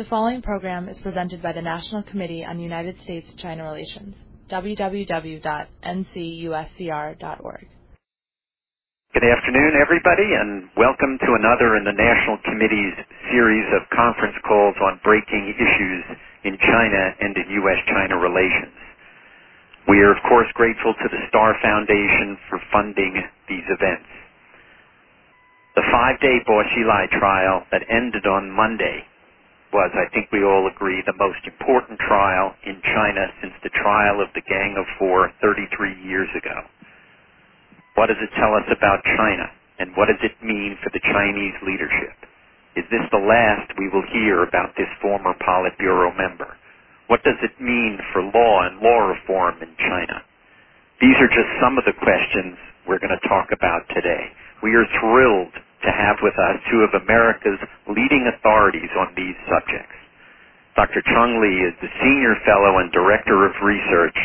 The following program is presented by the National Committee on United States-China Relations, www.ncuscr.org. Good afternoon, everybody, and welcome to another in the National Committee's series of conference calls on breaking issues in China and in U.S.-China relations. We are, of course, grateful to the Starr Foundation for funding these events. The five-day Bo Xilai trial that ended on Monday was, I think we all agree, the most important trial in China since the trial of the Gang of Four 33 years ago. What does it tell us about China, and what does it mean for the Chinese leadership? Is this the last we will hear about this former Politburo member? What does it mean for law and law reform in China? These are just some of the questions we're going to talk about today. We are thrilled to have with us two of America's leading authorities on these subjects. Dr. Cheng Li is the Senior Fellow and Director of Research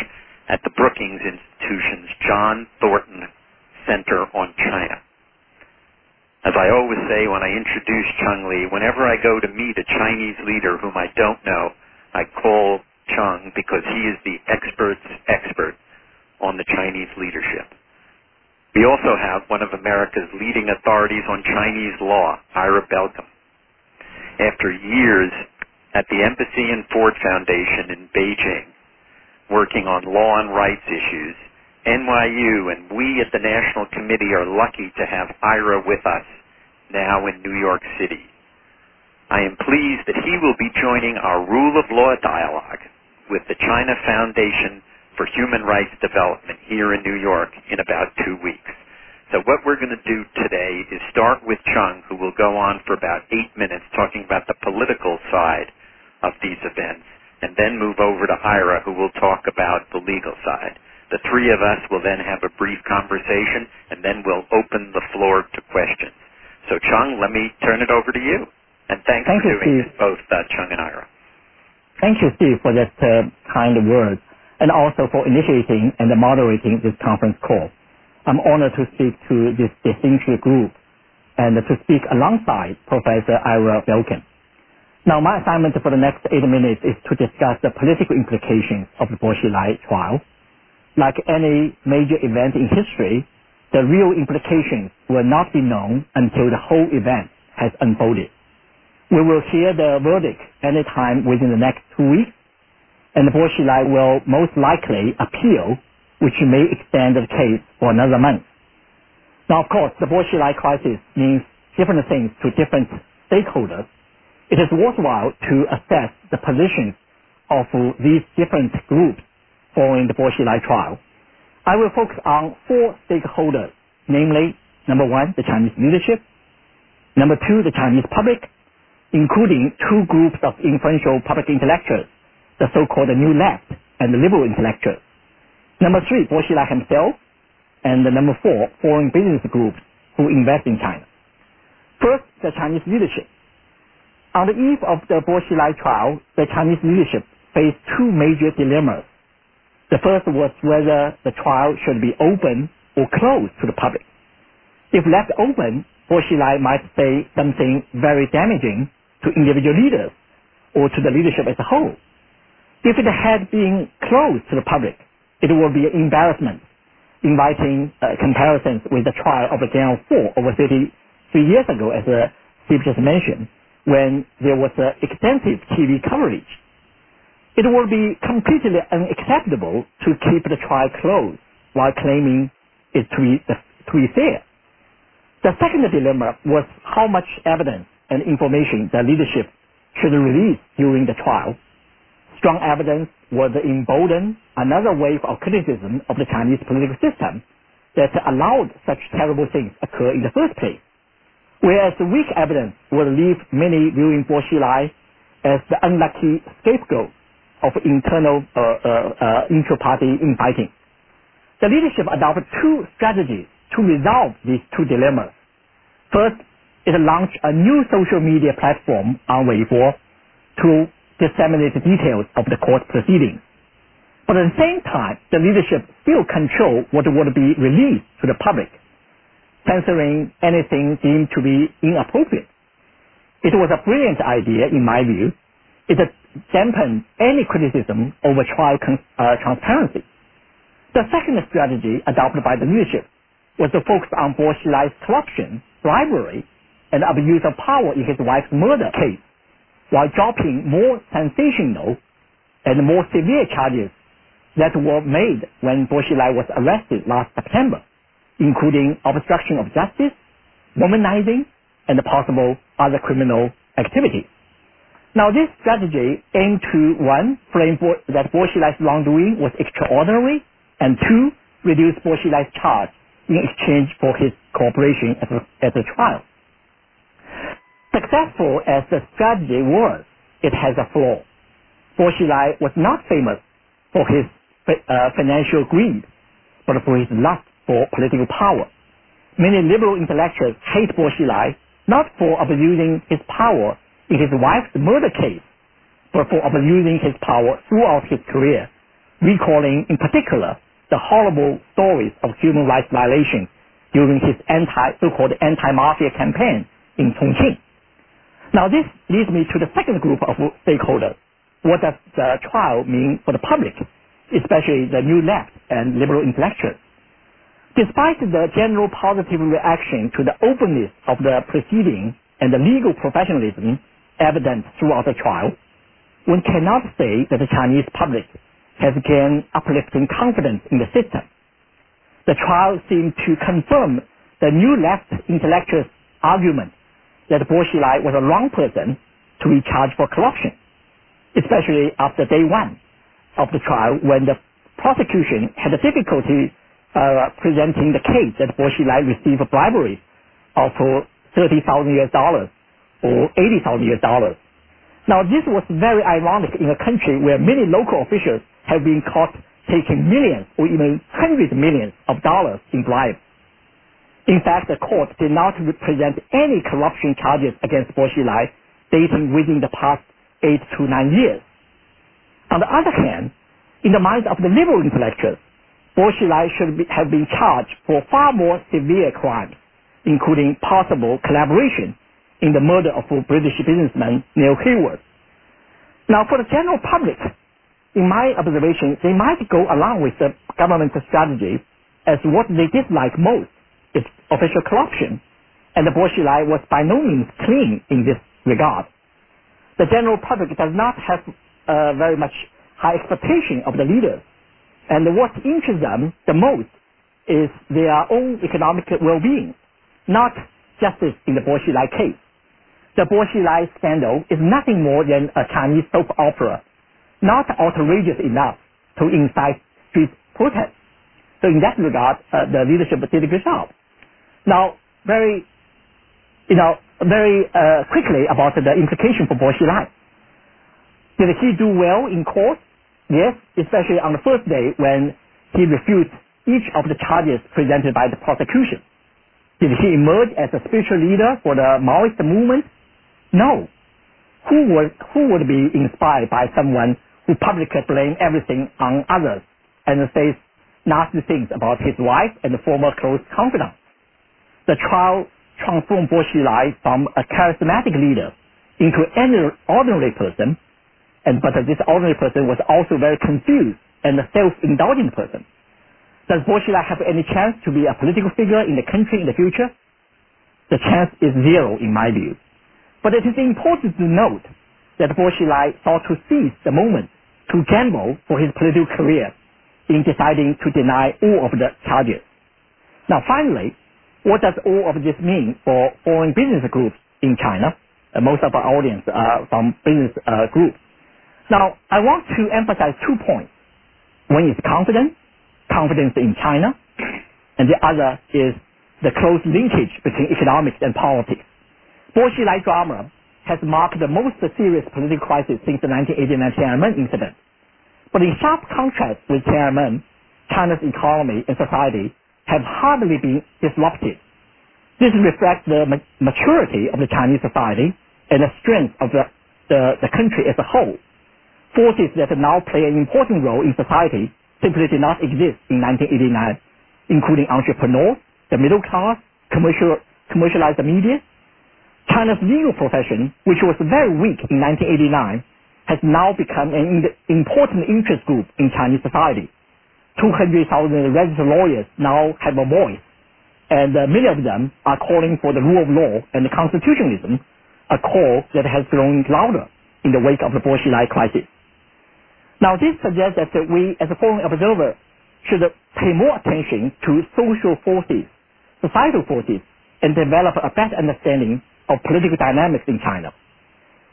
at the Brookings Institution's John Thornton Center on China. As I always say when I introduce Cheng Li, whenever I go to meet a Chinese leader whom I don't know, I call Cheng because he is the expert's expert on the Chinese leadership. We also have one of America's leading authorities on Chinese law, Ira Belkin. After years at the Embassy and Ford Foundation in Beijing, working on law and rights issues, NYU and we at the National Committee are lucky to have Ira with us now in New York City. I am pleased that he will be joining our Rule of Law Dialogue with the China Foundation for Human Rights Development here in New York in about 2 weeks. So what we're going to do today is start with Cheng, who will go on for about 8 minutes talking about the political side of these events, and then move over to Ira, who will talk about the legal side. The three of us will then have a brief conversation, and then we'll open the floor to questions. So, Cheng, let me turn it over to you. And thanks for doing this, both Cheng and Ira. Thank you, Steve, for that kind words, and also for initiating and moderating this conference call. I'm honored to speak to this distinguished group and to speak alongside Professor Ira Belkin. Now, my assignment for the next 8 minutes is to discuss the political implications of the Bo Xilai trial. Like any major event in history, the real implications will not be known until the whole event has unfolded. We will hear the verdict anytime within the next 2 weeks, and Bo Xilai will most likely appeal, which may extend the case for another month. Now, of course, the Bo Xilai crisis means different things to different stakeholders. It is worthwhile to assess the positions of these different groups following the Bo Xilai trial. I will focus on four stakeholders, namely, number one, the Chinese leadership, number two, the Chinese public, including two groups of influential public intellectuals, the so-called New Left and the liberal intellectuals, number three, Bo Xilai himself, and number four, foreign business groups who invest in China. First, the Chinese leadership. On the eve of the Bo Xilai trial, the Chinese leadership faced two major dilemmas. The first was whether the trial should be open or closed to the public. If left open, Bo Xilai might say something very damaging to individual leaders or to the leadership as a whole. If it had been closed to the public, it would be an embarrassment, inviting comparisons with the trial of the Gang of Four over 33 years ago, as Steve just mentioned, when there was extensive TV coverage. It would be completely unacceptable to keep the trial closed while claiming it to be fair. The second dilemma was how much evidence and information the leadership should release during the trial. Strong evidence would embolden another wave of criticism of the Chinese political system that allowed such terrible things occur in the first place, whereas weak evidence would leave many viewing Bo Xilai as the unlucky scapegoat of internal intra-party infighting. The leadership adopted two strategies to resolve these two dilemmas. First, it launched a new social media platform on Weibo to disseminate the details of the court proceedings. But at the same time, the leadership still controlled what would be released to the public, censoring anything deemed to be inappropriate. It was a brilliant idea, in my view, it dampens any criticism over trial transparency. The second strategy adopted by the leadership was to focus on Bo Xilai's corruption, bribery, and abuse of power in his wife's murder case, while dropping more sensational and more severe charges that were made when Bo Xilai was arrested last September, including obstruction of justice, womanizing, and possible other criminal activities. Now, this strategy aimed to, one, frame that Bo Xilai's wrongdoing was extraordinary, and two, reduce Bo Xilai's charge in exchange for his cooperation at the trial. Successful as the strategy was, it has a flaw. Bo Xilai was not famous for his financial greed, but for his lust for political power. Many liberal intellectuals hate Bo Xilai not for abusing his power in his wife's murder case, but for abusing his power throughout his career, recalling in particular the horrible stories of human rights violations during his so-called anti-mafia campaign in Chongqing. Now, this leads me to the second group of stakeholders. What does the trial mean for the public, especially the New Left and liberal intellectuals? Despite the general positive reaction to the openness of the proceeding and the legal professionalism evident throughout the trial, one cannot say that the Chinese public has gained uplifting confidence in the system. The trial seemed to confirm the New Left intellectuals' argument that Bo Xilai was a wrong person to be charged for corruption, especially after day one of the trial, when the prosecution had a difficulty presenting the case that Bo Xilai received a bribery of $30,000 or $80,000. Now, this was very ironic in a country where many local officials have been caught taking millions or even hundreds of millions of dollars in bribes. In fact, the court did not present any corruption charges against Bo Xilai dating within the past 8 to 9 years. On the other hand, in the minds of the liberal intellectuals, Bo Xilai should have been charged for far more severe crimes, including possible collaboration in the murder of British businessman Neil Heywood. Now, for the general public, in my observation, they might go along with the government's strategy, as what they dislike most is official corruption, and Bo Xilai was by no means clean in this regard. The general public does not have very much high expectation of the leaders, and what interests them the most is their own economic well-being, not justice in the Bo Xilai case. The Bo Xilai scandal is nothing more than a Chinese soap opera, not outrageous enough to incite street protests. So in that regard, the leadership did a good job. Now, very quickly about the implication for Bo Xilai. Did he do well in court? Yes, especially on the first day when he refutes each of the charges presented by the prosecution. Did he emerge as a spiritual leader for the Maoist movement? No. Who would be inspired by someone who publicly blames everything on others and says nasty things about his wife and former close confidant? The trial transform Bo Xilai from a charismatic leader into an ordinary person, but this ordinary person was also very confused and a self-indulgent person. Does Bo Xilai have any chance to be a political figure in the country in the future? The chance is zero in my view. But it is important to note that Bo Xilai sought to seize the moment to gamble for his political career in deciding to deny all of the charges. Now finally, what does all of this mean for foreign business groups in China? Most of our audience are from business groups. Now, I want to emphasize 2 points. One is confidence in China, and the other is the close linkage between economics and politics. Bo Xilai drama has marked the most serious political crisis since the 1989 Tiananmen incident. But in sharp contrast with Tiananmen, China's economy and society have hardly been disrupted. This reflects the maturity of the Chinese society and the strength of the country as a whole. Forces that now play an important role in society simply did not exist in 1989, including entrepreneurs, the middle class, commercialized media. China's legal profession, which was very weak in 1989, has now become an important interest group in Chinese society. 200,000 registered lawyers now have a voice, and many of them are calling for the rule of law and constitutionalism, a call that has grown louder in the wake of the Bo Xilai crisis. Now, this suggests that we, as a foreign observer, should pay more attention to social forces, societal forces, and develop a better understanding of political dynamics in China.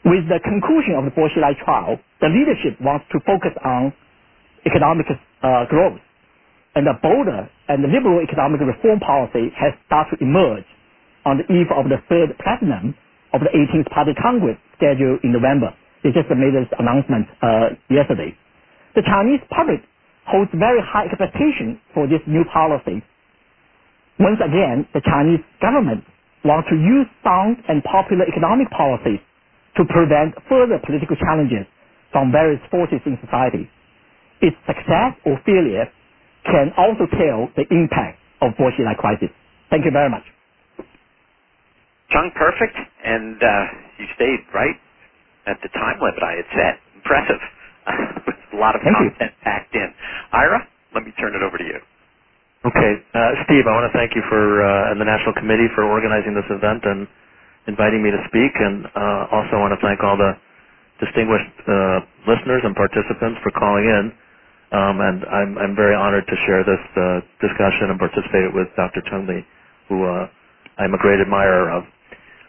With the conclusion of the Bo Xilai trial, the leadership wants to focus on economic growth, and a bolder and liberal economic reform policy has started to emerge on the eve of the third plenum of the 18th Party Congress scheduled in November. They just made this announcement yesterday. The Chinese public holds very high expectations for this new policy. Once again, the Chinese government wants to use sound and popular economic policies to prevent further political challenges from various forces in society. Its success or failure can also tell the impact of Bo Xilai crisis. Thank you very much. Cheng, perfect, and you stayed right at the time limit I had set. Impressive. A lot of content packed in. Ira, let me turn it over to you. Okay. Steve, I want to thank you for and the National Committee for organizing this event and inviting me to speak, and also want to thank all the distinguished listeners and participants for calling in, and I'm very honored to share this discussion and participate with Dr. Cheng Li, who I'm a great admirer of.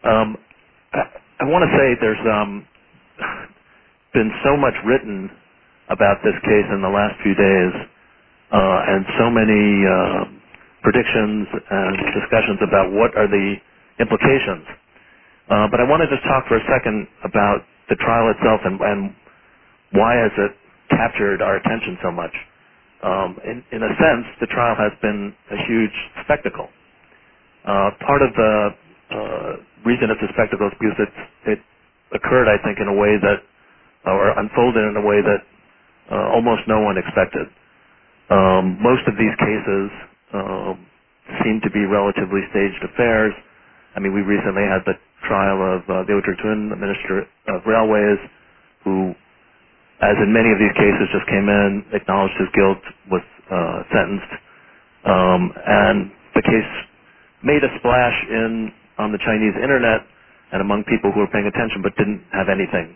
I want to say there's been so much written about this case in the last few days, and so many predictions and discussions about what are the implications. But I want to just talk for a second about the trial itself and why has it captured our attention so much. In a sense, the trial has been a huge spectacle. Part of the reason it's a spectacle is because it occurred, I think, in a way that, or unfolded in a way that almost no one expected. Most of these cases seem to be relatively staged affairs. I mean, we recently had the trial of Liu Zhuang, the Minister of Railways, who, as in many of these cases, just came in, acknowledged his guilt, was sentenced, and the case made a splash on the Chinese internet and among people who were paying attention, but didn't have anything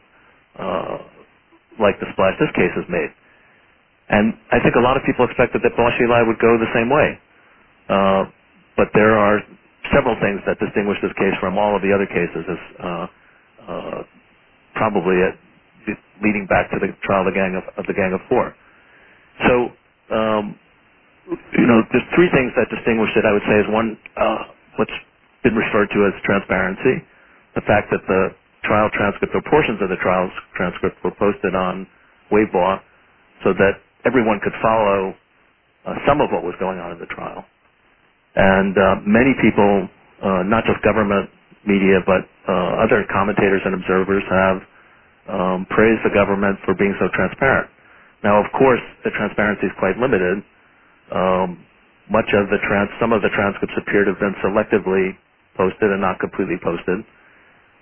like the splash this case has made. And I think a lot of people expected that Bo Xilai would go the same way. But there are several things that distinguish this case from all of the other cases, probably leading back to the trial of the Gang of Four. So, there's three things that distinguish it, I would say, is one, what's been referred to as transparency, the fact that the trial transcript or portions of the trial transcript were posted on Weibo, so that everyone could follow some of what was going on in the trial. And many people, not just government media, but other commentators and observers have praised the government for being so transparent. Now, of course, the transparency is quite limited. Some of the transcripts appear to have been selectively posted and not completely posted.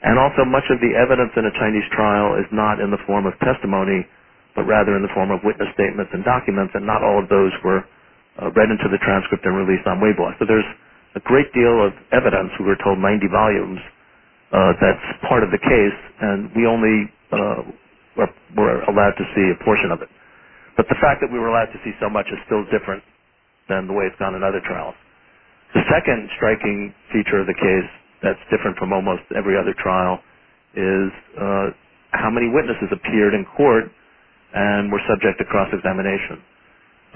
And also, much of the evidence in a Chinese trial is not in the form of testimony, but rather in the form of witness statements and documents, and not all of those were read into the transcript and released on Weibo. So there's a great deal of evidence, we were told 90 volumes, that's part of the case, and we only were allowed to see a portion of it. But the fact that we were allowed to see so much is still different than the way it's gone in other trials. The second striking feature of the case that's different from almost every other trial is how many witnesses appeared in court and were subject to cross-examination.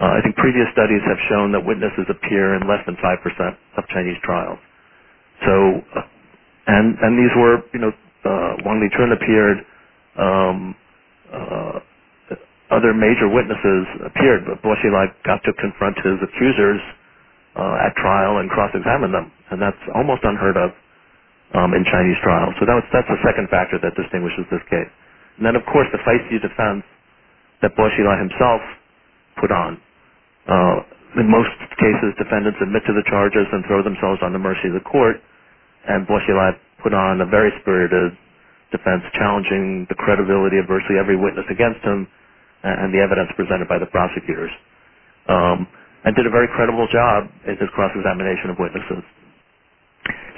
I think previous studies have shown that witnesses appear in less than 5% of Chinese trials. So, and these were, Wang Li-chun appeared, other major witnesses appeared, but Bo Xilai got to confront his accusers at trial and cross-examine them, and that's almost unheard of in Chinese trials. So that's the second factor that distinguishes this case. And then, of course, the feisty defense that Bo Xilai himself put on. In most cases, defendants admit to the charges and throw themselves on the mercy of the court, and Bo Xilai put on a very spirited defense challenging the credibility of virtually every witness against him and the evidence presented by the prosecutors, and did a very credible job in his cross-examination of witnesses.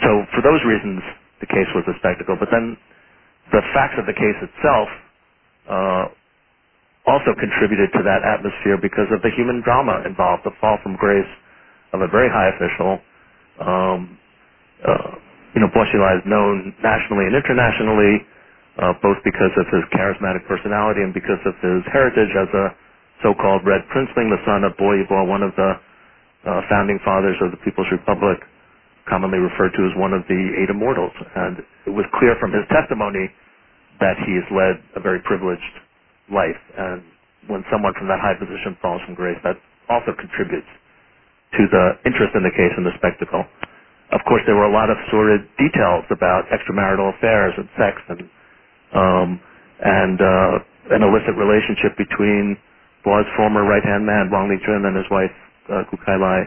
So for those reasons, the case was a spectacle. But then the facts of the case itself also contributed to that atmosphere because of the human drama involved, the fall from grace of a very high official. Bo Xilai is known nationally and internationally, both because of his charismatic personality and because of his heritage as a so-called Red Princeling, the son of Bo Yibo, one of the founding fathers of the People's Republic, commonly referred to as one of the Eight Immortals. And it was clear from his testimony that he has led a very privileged life. And when someone from that high position falls from grace, that also contributes to the interest in the case and the spectacle. Of course, there were a lot of sordid details about extramarital affairs and sex and an illicit relationship between Bo's former right-hand man, Wang Li-chun, and his wife, Gu Kailai.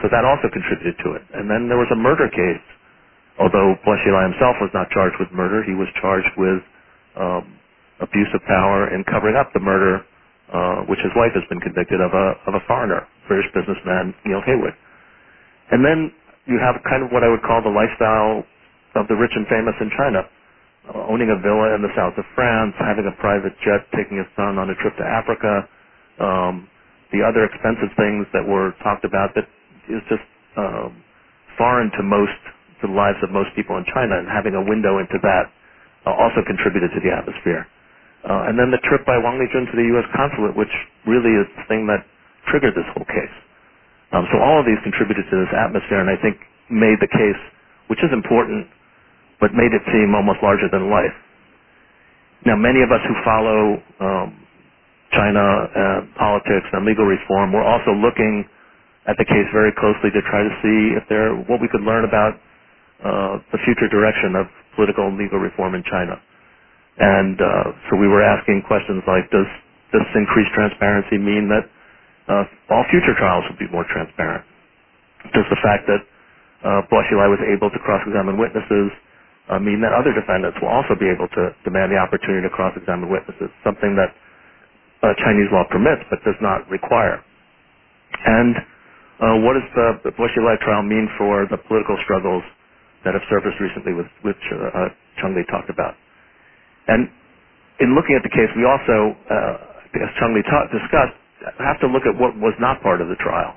So that also contributed to it. And then there was a murder case. Although Bo Xilai himself was not charged with murder, he was charged with abuse of power and covering up the murder, which his wife has been convicted of, a foreigner, British businessman, Neil Heywood. And then you have kind of what I would call the lifestyle of the rich and famous in China, owning a villa in the south of France, having a private jet, taking his son on a trip to Africa, the other expensive things that were talked about that is just foreign to the lives of most people in China, and having a window into that also contributed to the atmosphere. And then the trip by Wang Li-chun to the U.S. consulate, which really is the thing that triggered this whole case. So all of these contributed to this atmosphere, and I think made the case, which is important, but made it seem almost larger than life. Now, many of us who follow China politics and legal reform were also looking at the case very closely to try to see what we could learn about the future direction of political and legal reform in China. And so we were asking questions like, does this increased transparency mean that all future trials would be more transparent? Does the fact that Bo Xilai was able to cross-examine witnesses mean that other defendants will also be able to demand the opportunity to cross-examine witnesses, something that Chinese law permits but does not require? And what does the Bo Xilai trial mean for the political struggles that have surfaced recently, which Cheng Li talked about? And in looking at the case, we also, as Cheng Li discussed, have to look at what was not part of the trial.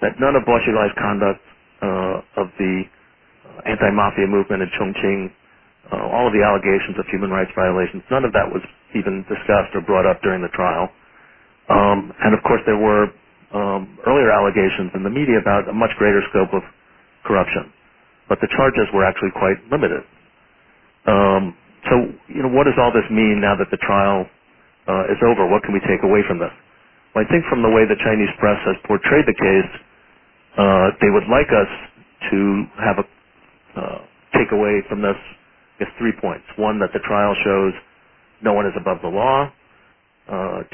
That none of Bo Xilai's conduct of the anti-mafia movement in Chongqing, all of the allegations of human rights violations, none of that was even discussed or brought up during the trial. And of course there were earlier allegations in the media about a much greater scope of corruption. But the charges were actually quite limited. So what does all this mean now that the trial is over? What can we take away from this? I think from the way the Chinese press has portrayed the case, they would like us to have a take away from this, I guess, 3 points. One, that the trial shows no one is above the law.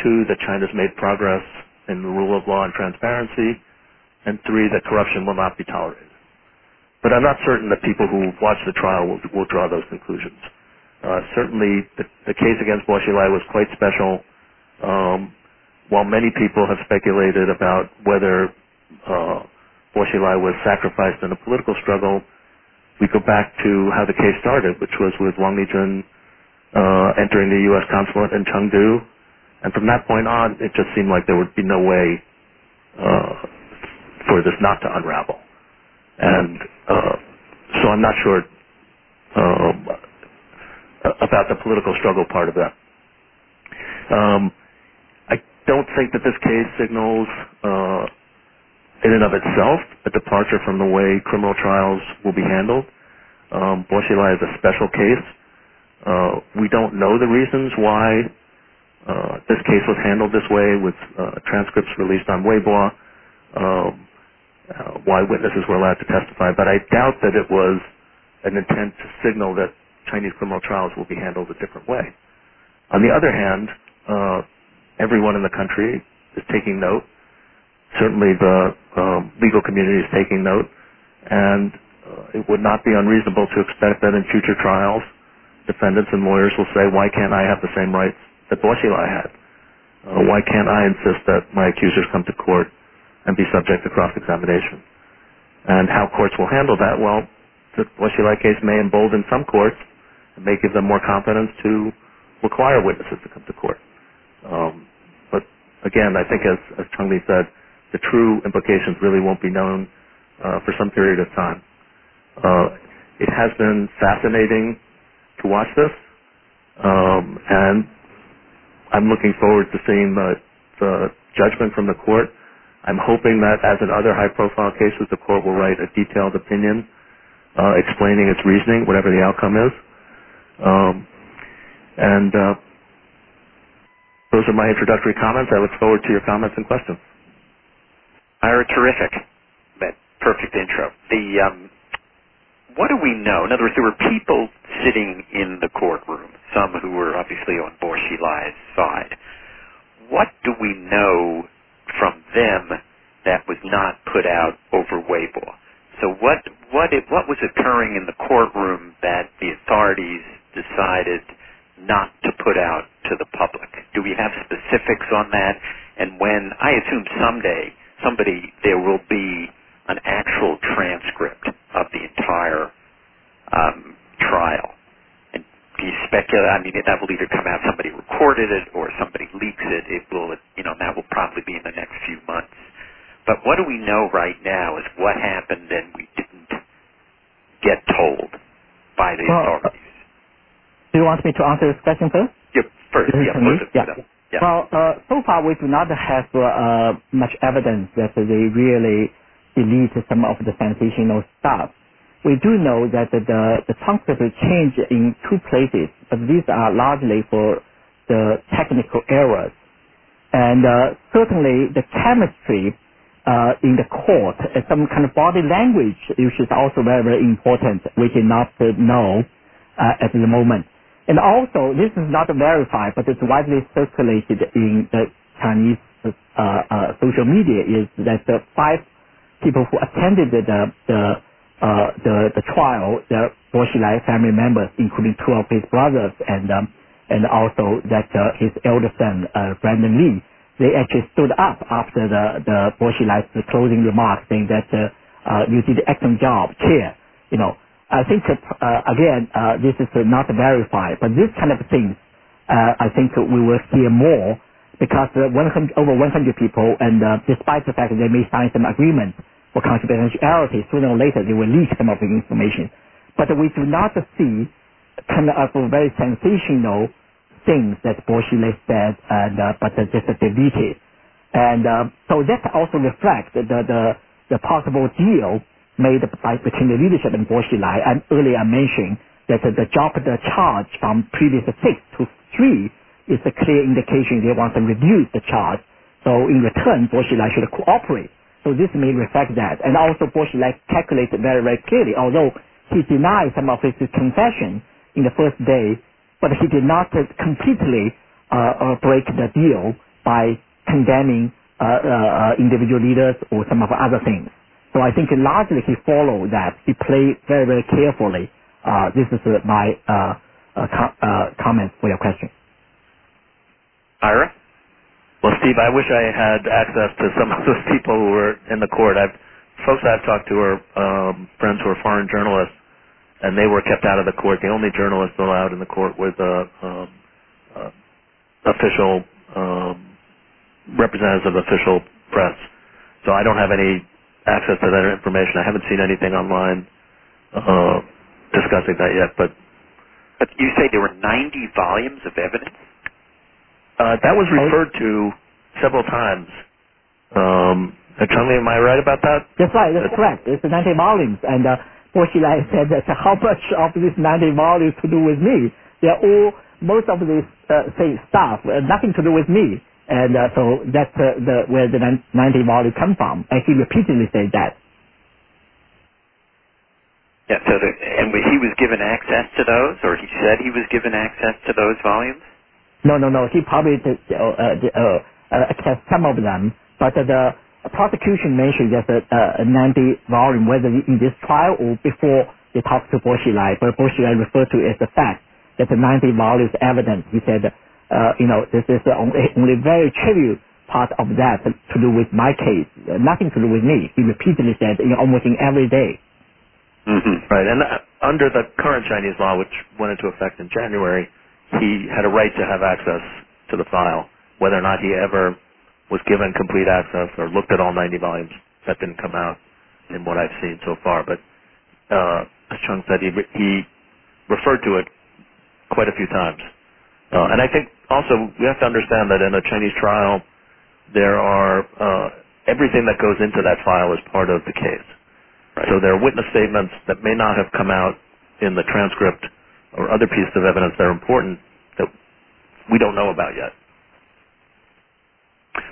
Two, that China's made progress in the rule of law and transparency. And three, that corruption will not be tolerated. But I'm not certain that people who watch the trial will draw those conclusions. Certainly, the case against Bo Xilai was quite special. While many people have speculated about whether Bo Xilai was sacrificed in a political struggle, we go back to how the case started, which was with Wang Li-chun entering the U.S. consulate in Chengdu. And from that point on, it just seemed like there would be no way for this not to unravel. And so I'm not sure about the political struggle part of that. Don't think that this case signals in and of itself a departure from the way criminal trials will be handled. Bo Xilai is a special case. We don't know the reasons why this case was handled this way, with transcripts released on Weibo, why witnesses were allowed to testify, but I doubt that it was an intent to signal that Chinese criminal trials will be handled a different way. On the other hand, everyone in the country is taking note. Certainly the legal community is taking note. And it would not be unreasonable to expect that in future trials, defendants and lawyers will say, why can't I have the same rights that Bo Xilai had? Why can't I insist that my accusers come to court and be subject to cross-examination? And how courts will handle that? Well, the Bo Xilai case may embolden some courts and may give them more confidence to require witnesses to come to court. But again, I think as Cheng Li said, the true implications really won't be known for some period of time. It has been fascinating to watch this, and I'm looking forward to seeing the judgment from the court. I'm hoping that, as in other high-profile cases, the court will write a detailed opinion explaining its reasoning, whatever the outcome is. Those are my introductory comments. I look forward to your comments and questions. Ira, terrific. That perfect intro. What do we know? In other words, there were people sitting in the courtroom, some who were obviously on Bo Xilai's side. What do we know from them that was not put out over Weibo? So what was occurring in the courtroom that the authorities decided not to put out to the public? Do we have specifics on that? And when, I assume someday, there will be an actual transcript of the entire trial. And do you speculate? I mean, that will either come out, somebody recorded it, or somebody leaks it. It will, that will probably be in the next few months. But what do we know right now is what happened and we didn't get told by the authorities. Do you want me to answer this question first? Yep, first. Yeah. Well, so far we do not have much evidence that they really delete some of the sensational stuff. We do know that the transcript will change in two places, but these are largely for the technical errors. And certainly the chemistry in the court, some kind of body language, which is also very, very important. We did not know at the moment. And also, this is not verified, but it's widely circulated in the Chinese social media, is that the five people who attended the trial, the Bo Xilai family members, including two of his brothers and also that his elder son Brandon Lee, they actually stood up after the Bo Xilai's closing remarks, saying that you did an excellent job, cheer. I think again this is not verified, but this kind of thing, I think we will hear more, because over 100 people, and despite the fact that they may sign some agreement for confidentiality, sooner or later they will leak some of the information. But we do not see kind of very sensational things that Bo Xilai said, and but just deleted. And so that also reflects the possible deal made between the leadership and Bo Xilai. And earlier I mentioned that the drop the charge from previous 6 to 3 is a clear indication they want to reduce the charge. So in return, Bo Xilai should cooperate. So this may reflect that. And also Bo Xilai calculated very, very clearly, although he denied some of his confession in the first day, but he did not completely break the deal by condemning individual leaders or some of other things. So I think largely he followed that. He played very, very carefully. This is my comment for your question. Ira? Well, Steve, I wish I had access to some of those people who were in the court. Folks I've talked to are friends who are foreign journalists, and they were kept out of the court. The only journalist allowed in the court was official representatives of official press. So I don't have any access to that information. I haven't seen anything online discussing that yet. But you say there were 90 volumes of evidence? That was referred to several times. Cheng Li, am I right about that? That's right. That's correct. It's 90 volumes. And Bo Xilai said that how much of these 90 volumes to do with me? They're all, most of this stuff, nothing to do with me. And so that's where the 90 volumes come from. And he repeatedly said that. Yeah. So, he was given access to those, or he said he was given access to those volumes? No. He probably accessed some of them, but the prosecution mentioned that 90 volume, whether in this trial or before they talked to Bo Xilai, but Bo Xilai referred to it as a fact. that the 90 volumes evidence. He said, this is only very trivial part of that to do with my case, nothing to do with me. He repeatedly said, almost in every day. Mm-hmm. Right, and under the current Chinese law, which went into effect in January, he had a right to have access to the file. Whether or not he ever was given complete access or looked at all 90 volumes, that didn't come out in what I've seen so far. But as Cheng said, he referred to it quite a few times. And I think also we have to understand that in a Chinese trial, there are everything that goes into that file is part of the case. Right. So there are witness statements that may not have come out in the transcript or other pieces of evidence that are important that we don't know about yet.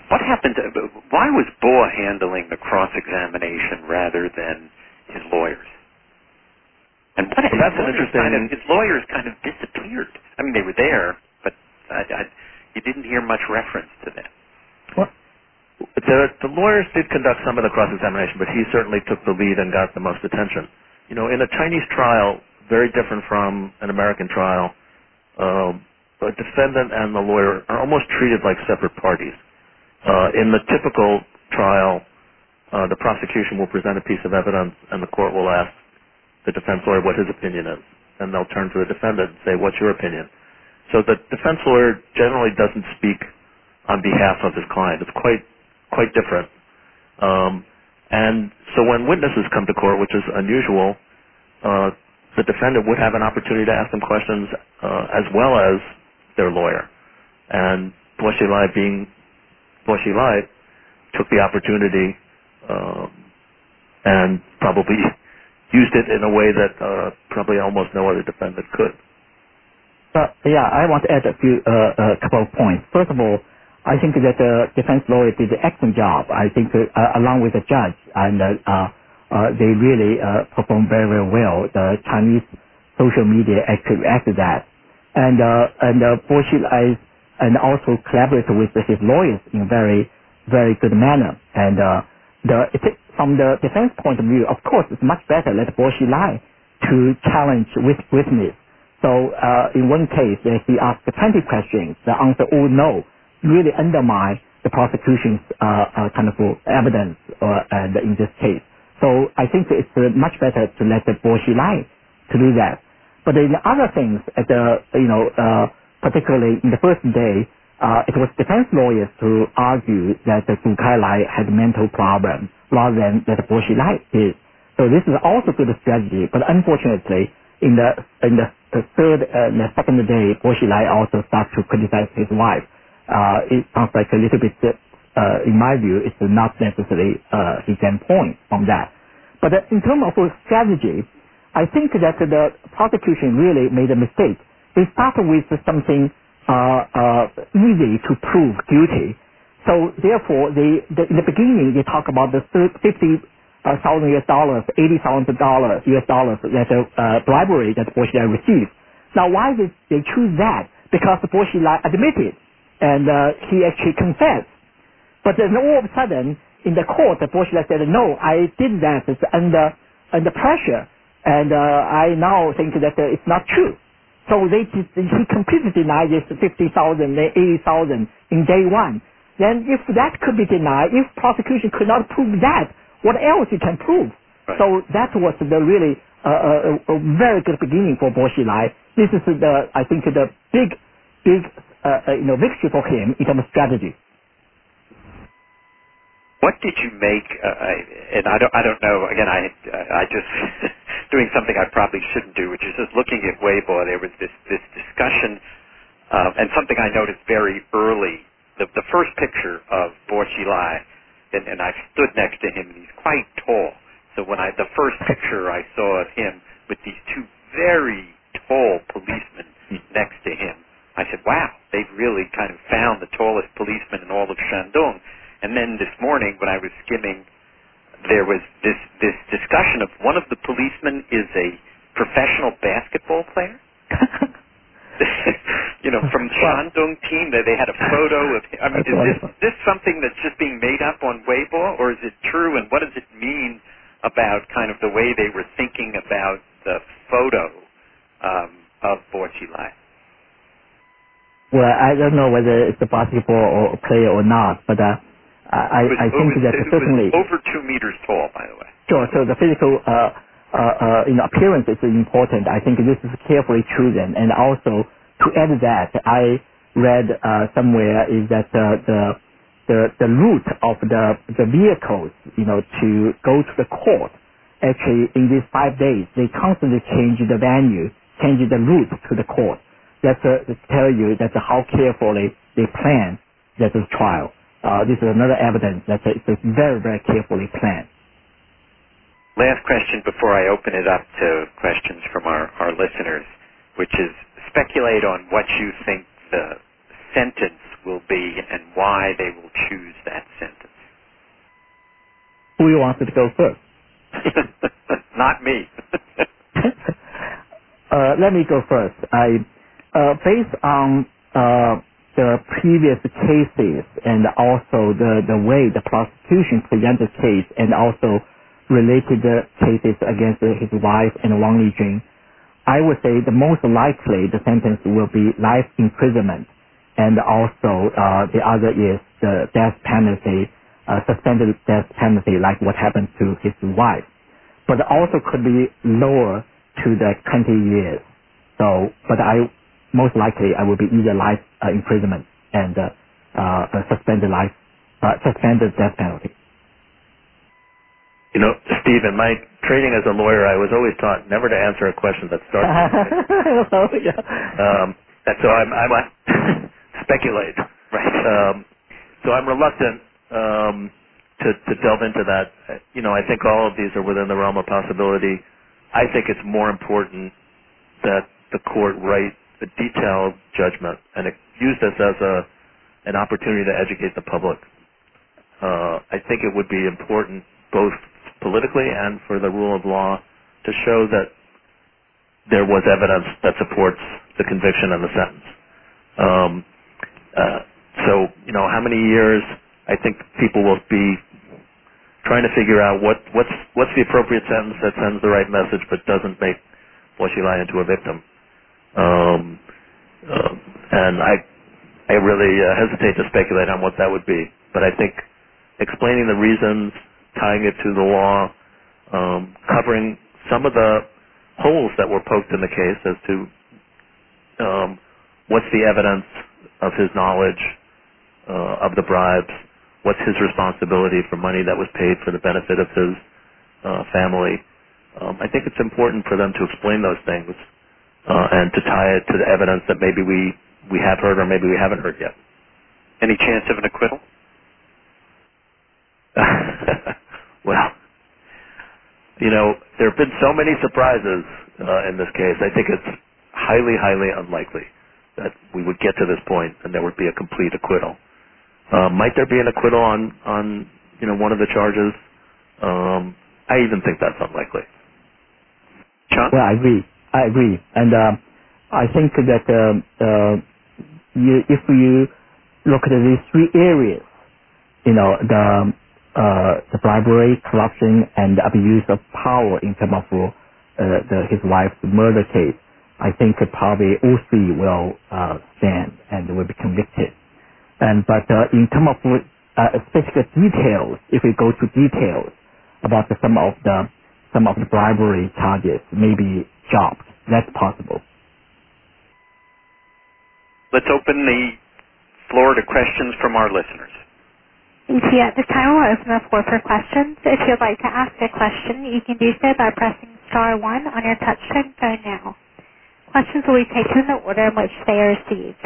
What happened to, why was Bo handling the cross-examination rather than his lawyers? And what happened? That's interesting. His lawyers kind of disappeared. I mean, they were there, but you didn't hear much reference to them. Well, the lawyers did conduct some of the cross-examination, but he certainly took the lead and got the most attention. You know, in a Chinese trial, very different from an American trial, the defendant and the lawyer are almost treated like separate parties. In the typical trial, the prosecution will present a piece of evidence, and the court will ask the defense lawyer what his opinion is, and they'll turn to the defendant and say, "What's your opinion?" So the defense lawyer generally doesn't speak on behalf of his client. It's quite different. And so when witnesses come to court, which is unusual, the defendant would have an opportunity to ask them questions as well as their lawyer. And Bo Xilai, being Bo Xilai, took the opportunity and probably used it in a way that probably almost no other defendant could. Yeah, I want to add a couple of points. First of all, I think that the defense lawyer did an excellent job. I think along with the judge, and they really performed very, very well. The Chinese social media actually reacted to that. And Bo Xilai and also collaborated with his lawyers in a very, very good manner. And from the defense point of view, of course, it's much better that Bo Xilai to challenge with witness. So in one case, he asked 20 questions. The answer all no really undermine the prosecution's kind of evidence and in this case. So I think it's much better to let the Bo Xilai to do that. But in the other things, at the, particularly in the first day, it was defense lawyers who argue that the Gu Kailai had mental problem rather than that Bo Xilai did. So this is also a good strategy, but unfortunately, in the third and the second day, Bo Xilai also starts to criticize his wife. It sounds like a little bit, in my view, it's not necessarily he can point from that. But in terms of strategy, I think that the prosecution really made a mistake. They started with something easy to prove guilty. So therefore, in the beginning, they talk about the $50,000 US dollars, $80,000 US dollars that bribery that Bo Xilai received. Now, why did they choose that? Because Bo Xilai admitted. And he actually confessed. But then all of a sudden, in the court, Bo Xilai said, no, I did that. It's under pressure. And I now think that it's not true. So he completely denied this $50,000, $80,000 in day one. Then if that could be denied, if prosecution could not prove that, what else you can prove? Right. So that was the really a very good beginning for Bo Xilai. This is, I think, the big victory for him in terms of strategy. What did you make? And I don't know. Again, I just doing something I probably shouldn't do, which is just looking at Weibo. There was this discussion, and something I noticed very early. The first picture of Bo Xilai, and I stood next to him, and he's quite tall. So the first picture I saw of him with these two very tall policemen next to him, I said, wow, they've really kind of found the tallest policeman in all of Shandong. And then this morning when I was skimming, there was this discussion of one of the policemen is a professional basketball player. From the Shandong team, they had a photo of him. I mean, is this something that's just being made up on Weibo, or is it true? And what does it mean about kind of the way they were thinking about the photo of Bo Xilai? Well, I don't know whether it's a basketball player or not, but I think that certainly... over 2 meters tall, by the way. Sure, so the physical appearance is important. I think this is carefully chosen. And also, to add that, I read somewhere is that the route of the vehicles, to go to the court, actually in these 5 days, they constantly change the venue, change the route to the court. That's to tell you that how carefully they plan that trial. This is another evidence that it's very, very carefully planned. Last question before I open it up to questions from our listeners, which is speculate on what you think the sentence will be and why they will choose that sentence. Who wanted to go first? Not me. Let me go first. Based on the previous cases and also the way the prosecution presented case and also related cases against his wife and Wang Li-chun, I would say the most likely the sentence will be life imprisonment. And also, the other is the death penalty, suspended death penalty, like what happened to his wife. But also could be lower to the 20 years. So, but most likely I will be either life imprisonment and suspended death penalty. Steve and Mike, training as a lawyer, I was always taught never to answer a question that starts. So I'm speculate. Right. So I'm reluctant to delve into that. I think all of these are within the realm of possibility. I think it's more important that the court write a detailed judgment and use this as an opportunity to educate the public. I think it would be important both politically and for the rule of law to show that there was evidence that supports the conviction and the sentence. So how many years? I think people will be trying to figure out what's the appropriate sentence that sends the right message but doesn't make Bo Xilai into a victim. And I really hesitate to speculate on what that would be. But I think explaining the reasons, tying it to the law, covering some of the holes that were poked in the case as to what's the evidence of his knowledge of the bribes, what's his responsibility for money that was paid for the benefit of his family. I think it's important for them to explain those things and to tie it to the evidence that maybe we have heard or maybe we haven't heard yet. Any chance of an acquittal? Well, there have been so many surprises in this case. I think it's highly, highly unlikely that we would get to this point and there would be a complete acquittal. Might there be an acquittal on one of the charges? I even think that's unlikely. John? Well, I agree. And I think that if you look at these three areas, the bribery, corruption, and abuse of power in terms of his wife's murder case, I think probably all three will stand and will be convicted. But in terms of specific details, if we go to details about some of the bribery charges, maybe dropped. That's possible. Let's open the floor to questions from our listeners. Yeah, at this time we'll open the floor for questions. If you'd like to ask a question, you can do so by pressing star 1 on your touch-tone phone now. Questions will be taken in the order in which they are received.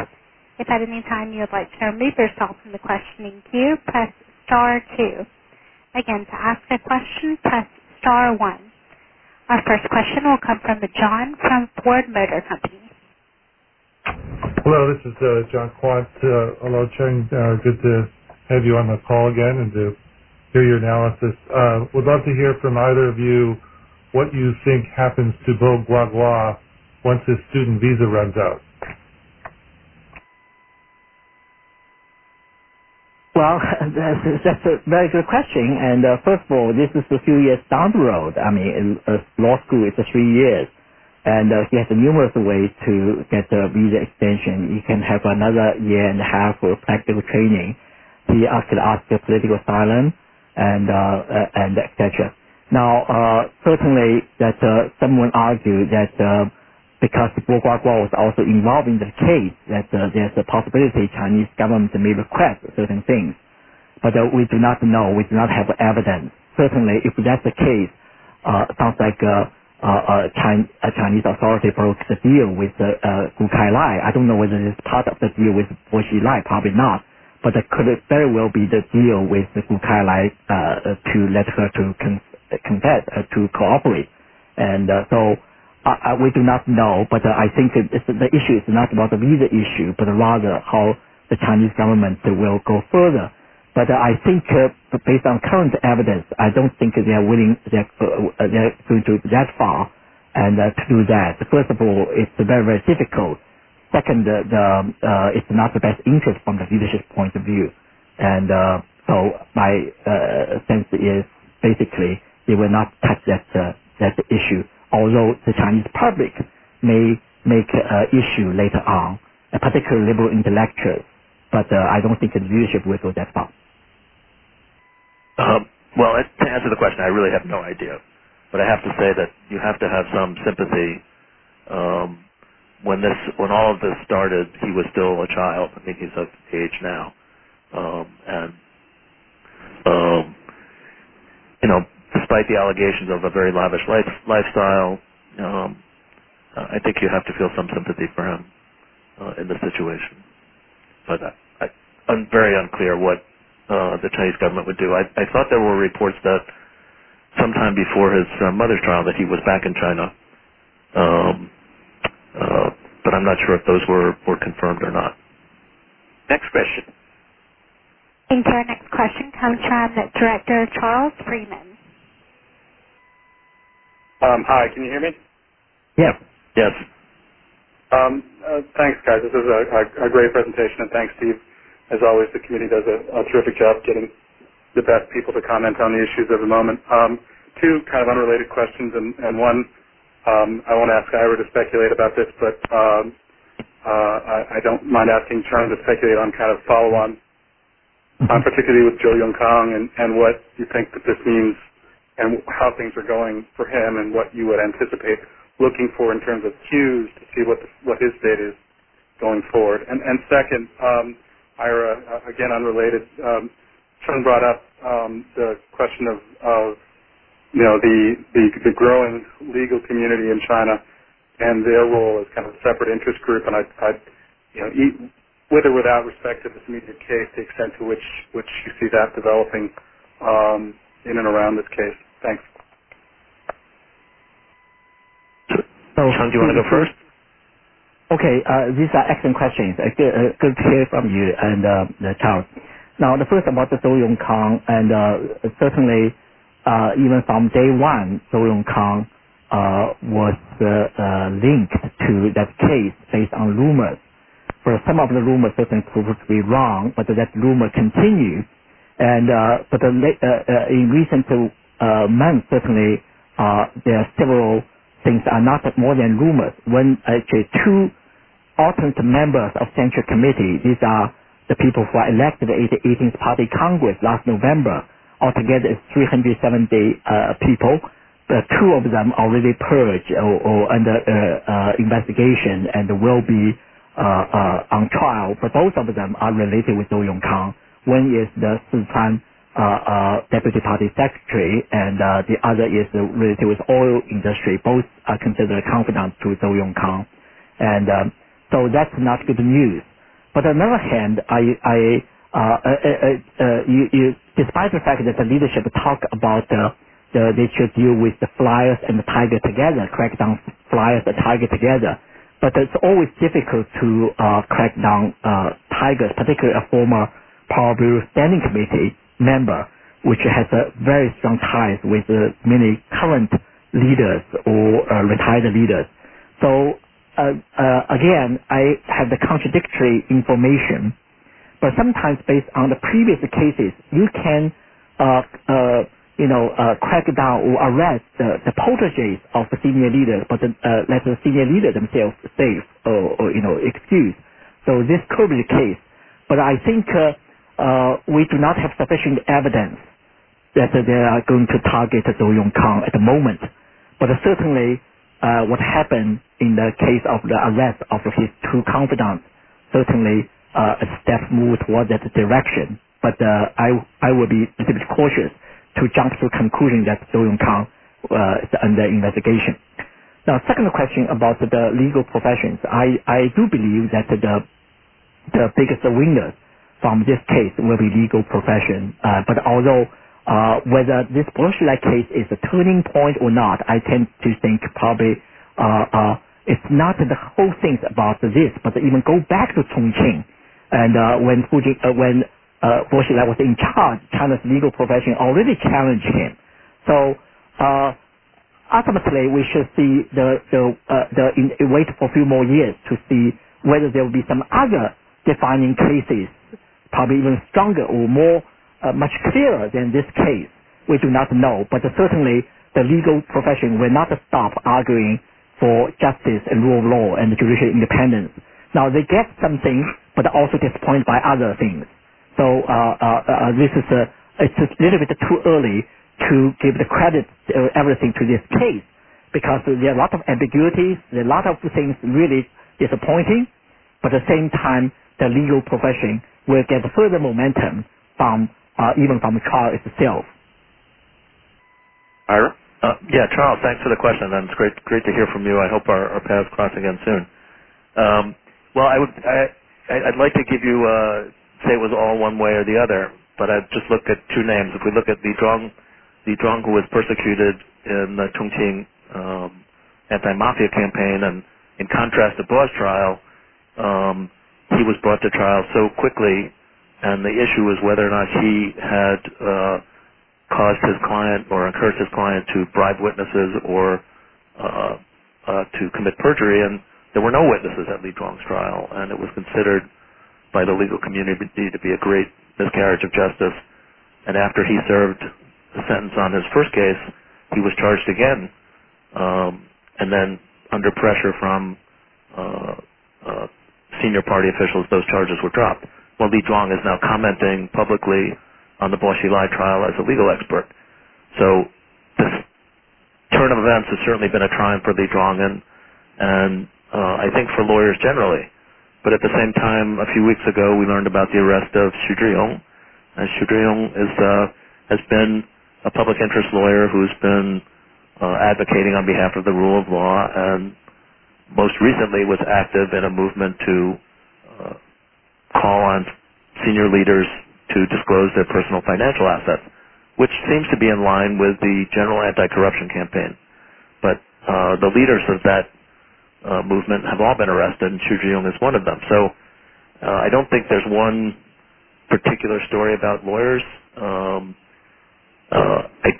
If at any time you would like to remove yourself from the questioning queue, press star 2. Again, to ask a question, press star 1. Our first question will come from John from Ford Motor Company. Hello, this is John Quant. Hello, Cheng. Good to have you on the call again and to hear your analysis. Would love to hear from either of you what you think happens to Bo Guagua once his student visa runs out. Well, that's a very good question. And first of all, this is a few years down the road. I mean, law school is 3 years. And he has numerous ways to get a visa extension. He can have another year and a half of practical training. He could ask for political asylum and etc. Now, certainly that someone argued that because Bo Guagua was also involved in the case, that there's a possibility Chinese government may request certain things. But we do not know. We do not have evidence. Certainly, if that's the case, sounds like Chinese authority broke the deal with Gu Kailai. I don't know whether it's part of the deal with Bo Xilai, probably not, but it could very well be the deal with Gu Kailai to let her to confess, to cooperate. And so we do not know, but I think the issue is not about the visa issue, but rather how the Chinese government will go further. But I think, based on current evidence, I don't think they are willing to do that far and to do that. First of all, it's very, very difficult. Second, it's not the best interest from the leadership point of view. And so my sense is basically they will not touch that issue, although the Chinese public may make an issue later on, particularly liberal intellectuals. But I don't think the leadership will go that far. Well, to answer the question, I really have no idea. But I have to say that you have to have some sympathy. When all of this started, he was still a child. I mean, he's of age now. Despite the allegations of a very lavish lifestyle, I think you have to feel some sympathy for him in this situation. But I'm very unclear what the Chinese government would do. I thought there were reports that sometime before his mother's trial that he was back in China, but I'm not sure if those were confirmed or not. Next question. Thank you. Our next question comes from Director Charles Freeman. Hi, can you hear me? Yeah. Yes. Thanks, guys. This is a great presentation, and thanks, Steve. As always, the committee does a terrific job getting the best people to comment on the issues of the moment. Two kind of unrelated questions, and one, I won't ask Ira to speculate about this, but I don't mind asking Cheng to speculate on kind of follow-on, particularly with Zhou Yongkang, and what you think that this means and how things are going for him and what you would anticipate looking for in terms of cues to see what his state is going forward. And second, Ira, again unrelated, Cheng brought up the question of the growing legal community in China and their role as kind of a separate interest group. And with or without respect to this immediate case, the extent to which you see that developing in and around this case. Thanks. Cheng, do you want to go first? Okay, these are excellent questions. Good to hear from you and Charles. Now, the first about the Zhou Yongkang, and certainly even from day one, Zhou Yongkang was linked to that case based on rumors. But some of the rumors certainly proved to be wrong, but that rumor continued. And in recent months, certainly there are several things are not more than rumors. When actually two alternate members of Central Committee, these are the people who are elected at the 18th Party Congress last November, altogether it's 370 people. Two of them already purged or under investigation and will be on trial. But both of them are related with Zhou Yongkang. One is the Sichuan Deputy Party Secretary, and the other is related with oil industry. Both are considered confidants to Zhou Yongkang, and so that's not good news. But on the other hand, despite the fact that the leadership talk about they should deal with the flyers and the tiger together, crack down flyers and tiger together, but it's always difficult to crack down tigers, particularly a former Politburo Standing Committee member, which has very strong ties with many current leaders or retired leaders. So again, I have the contradictory information, but sometimes based on the previous cases, you can crackdown or arrest the proteges of the senior leader, but let the senior leader themselves save or excuse. So this could be the case. But I think we do not have sufficient evidence that they are going to target Zhou Yongkang at the moment. But certainly what happened in the case of the arrest of his two confidants, certainly a step move towards that direction. But I will be a little bit cautious to jump to the conclusion that Zhou Yongkang is under investigation. Now, second question about the legal professions. I do believe that the biggest winners from this case will be legal profession. But although whether this Bo Xilai case is a turning point or not, I tend to think probably it's not the whole thing about this, but even go back to Chongqing. And when Bo Xilai was in charge, China's legal profession already challenged him. So ultimately, we should see wait for a few more years to see whether there will be some other defining cases, probably even stronger or more much clearer than this case. We do not know, but certainly the legal profession will not stop arguing for justice and rule of law and judicial independence. Now they get some things, but also disappointed by other things. So this is it's a little bit too early to give the credit everything to this case, because there are a lot of ambiguities, there are a lot of things really disappointing, but at the same time the legal profession will get further momentum from even from the trial itself. Ira? Yeah, Charles, thanks for the question, and it's great to hear from you. I hope our paths cross again soon. Well, I'd like to give you say it was all one way or the other, but I've just looked at two names. If we look at Li Zhuang, who was persecuted in the Chongqing anti-mafia campaign, and in contrast to Bo's trial, he was brought to trial so quickly, and the issue was whether or not he had caused his client or encouraged his client to bribe witnesses or to commit perjury, and there were no witnesses at Li Zhuang's trial, and it was considered by the legal community to be a great miscarriage of justice. And after he served the sentence on his first case, he was charged again, and then under pressure from senior party officials, those charges were dropped. Well, Li Zhuang is now commenting publicly on the Bo Xilai trial as a legal expert. So this turn of events has certainly been a triumph for Li Zhuang, and I think for lawyers generally. But at the same time, a few weeks ago, we learned about the arrest of Xu Zhiyong. And Xu Zhiyong has been a public interest lawyer who's been advocating on behalf of the rule of law, and most recently was active in a movement to call on senior leaders to disclose their personal financial assets, which seems to be in line with the general anti-corruption campaign. But the leaders of that movement have all been arrested, and Xu Zhiyong is one of them. So I don't think there's one particular story about lawyers. I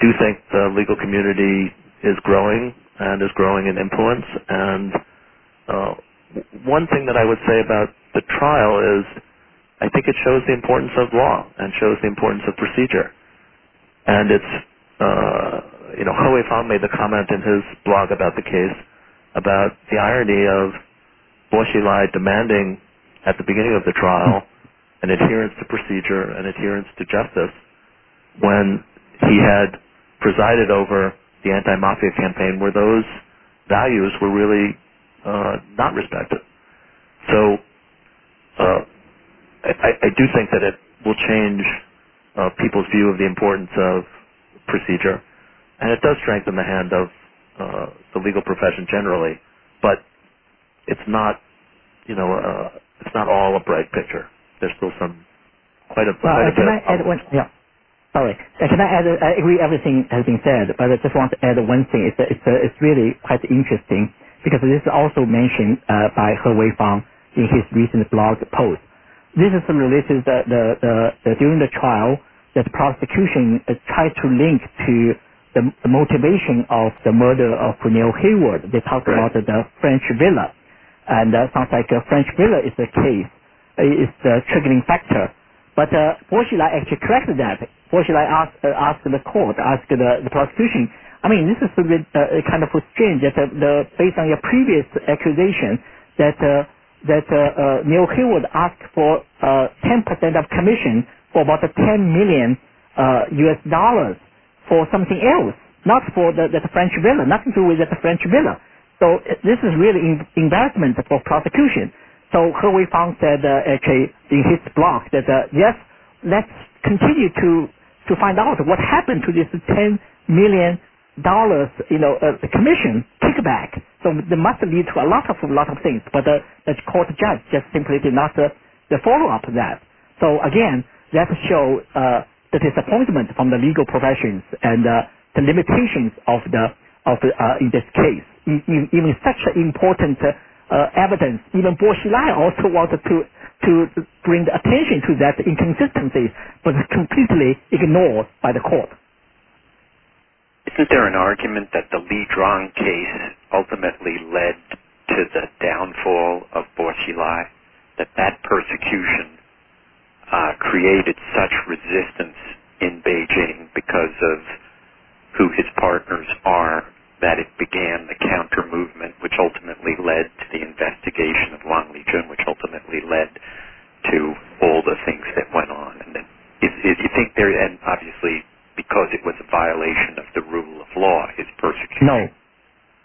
do think the legal community is growing and is growing in influence. And one thing that I would say about the trial is I think it shows the importance of law and shows the importance of procedure. And it's, He Weifang made the comment in his blog about the case about the irony of Bo Xilai demanding at the beginning of the trial an adherence to procedure and adherence to justice when he had presided over the anti-mafia campaign where those values were really not respected. So I do think that it will change people's view of the importance of procedure, and it does strengthen the hand of the legal profession generally, but it's not, it's not all a bright picture. There's still some quite a bit. Can I add? I agree everything has been said, but I just want to add one thing. It's really quite interesting because this is also mentioned by He Weifang in his recent blog post. This is related to the during the trial that the prosecution tried to link to the motivation of the murder of Neil Heywood. They talked about the French villa, and sounds like a French villa is the case, is the triggering factor. But Bo Xilai actually corrected that. Bo Xilai asked the court, asked the prosecution, I mean, this is a bit, kind of strange that based on your previous accusation that Neil Heywood asked for 10% of commission for about 10 million US dollars for something else, not for the French villa, nothing to do with the French villa. So this is really embarrassment for prosecution. So He Weifang said actually in his blog that yes, let's continue to find out what happened to this $10 million, you know, commission kickback. So it must lead to a lot of things. But the court judge just simply did not follow up that. So again, that shows the disappointment from the legal professions and the limitations of in this case. Even such important evidence, even Bo Xilai also wanted to bring the attention to that inconsistency, but completely ignored by the court. Isn't there an argument that the Li Zhuang case ultimately led to the downfall of Bo Xilai, that persecution created such resistance in Beijing because of who his partners are, that it began the counter-movement, which ultimately led to the investigation of Wang Li-chun, which ultimately led to all the things that went on? And then, if you think there, and obviously, because it was a violation of the rule of law, is persecution.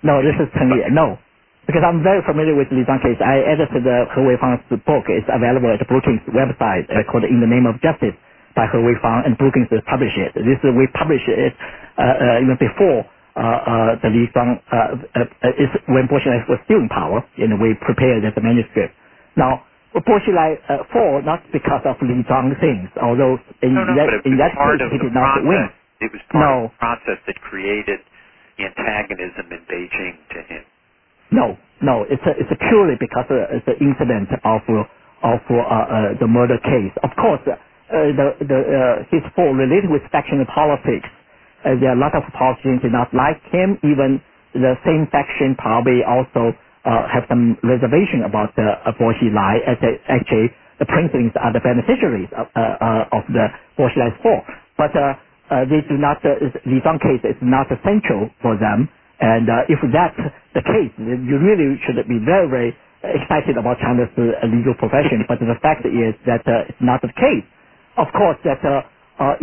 No, this is Cheng Li. No, because I'm very familiar with Li Zhuang case. I edited He Weifang's book. It's available at the Brookings website called "In the Name of Justice" by He Weifang, and Brookings published it. This we published it even before the Li Zhuang. It's when Bo Xilai was still in power, and we prepared the manuscript. Now, Bo Xilai fall not because of Li Zhuang things, although in that case he did not win. It was part of the process that created antagonism in Beijing to him. No, it's purely because of the incident of the murder case. Of course, his fall related with factional politics. There are a lot of politicians who did not like him. Even the same faction probably also have some reservation about Bo Xilai. Actually, the princelings are the beneficiaries of the Bo Xilai's fall. But they do not. Li Zhuang case is not essential for them. And if that's the case, you really should be very, very excited about China's legal profession. But the fact is that it's not the case. Of course, that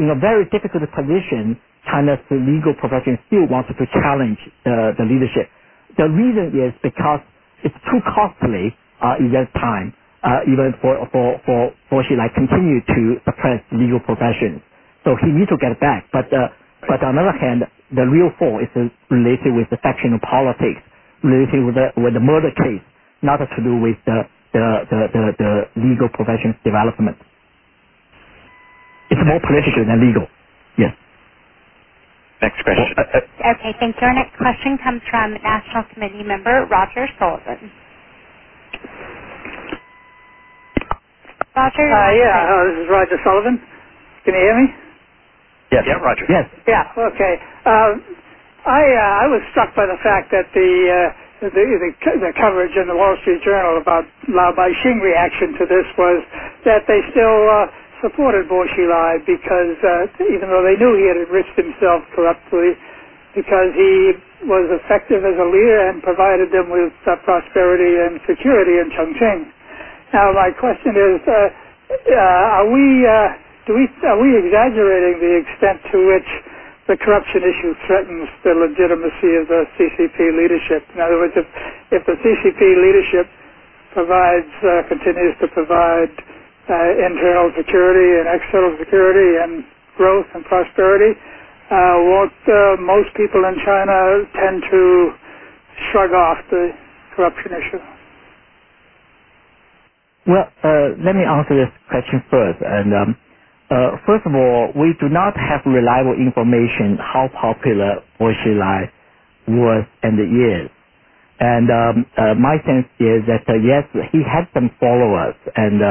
in a very difficult position, China's legal profession still wants to challenge the leadership. The reason is because it's too costly in that time, even for Xi like continue to suppress legal professions. So he needs to get back. But on the other hand, the real fall is related with the factional politics, related with the murder case, not to do with the legal profession's development. It's more political than legal. Yes. Next question. Okay, thank you. Our next question comes from National Committee member Roger Sullivan. Roger? This is Roger Sullivan. Can you hear me? Yes. Yeah, Roger. Yes. Yeah, okay. I was struck by the fact that the coverage in the Wall Street Journal about Lao Baixing reaction to this was that they still supported Bo Xilai because even though they knew he had enriched himself corruptly, because he was effective as a leader and provided them with prosperity and security in Chongqing. Now my question is, are we exaggerating the extent to which the corruption issue threatens the legitimacy of the CCP leadership? In other words, if the CCP leadership continues to provide internal security and external security and growth and prosperity, won't most people in China tend to shrug off the corruption issue? Well, let me answer this question first. And first of all, we do not have reliable information how popular Bo Xilai was and is. And my sense is that, yes, he had some followers, and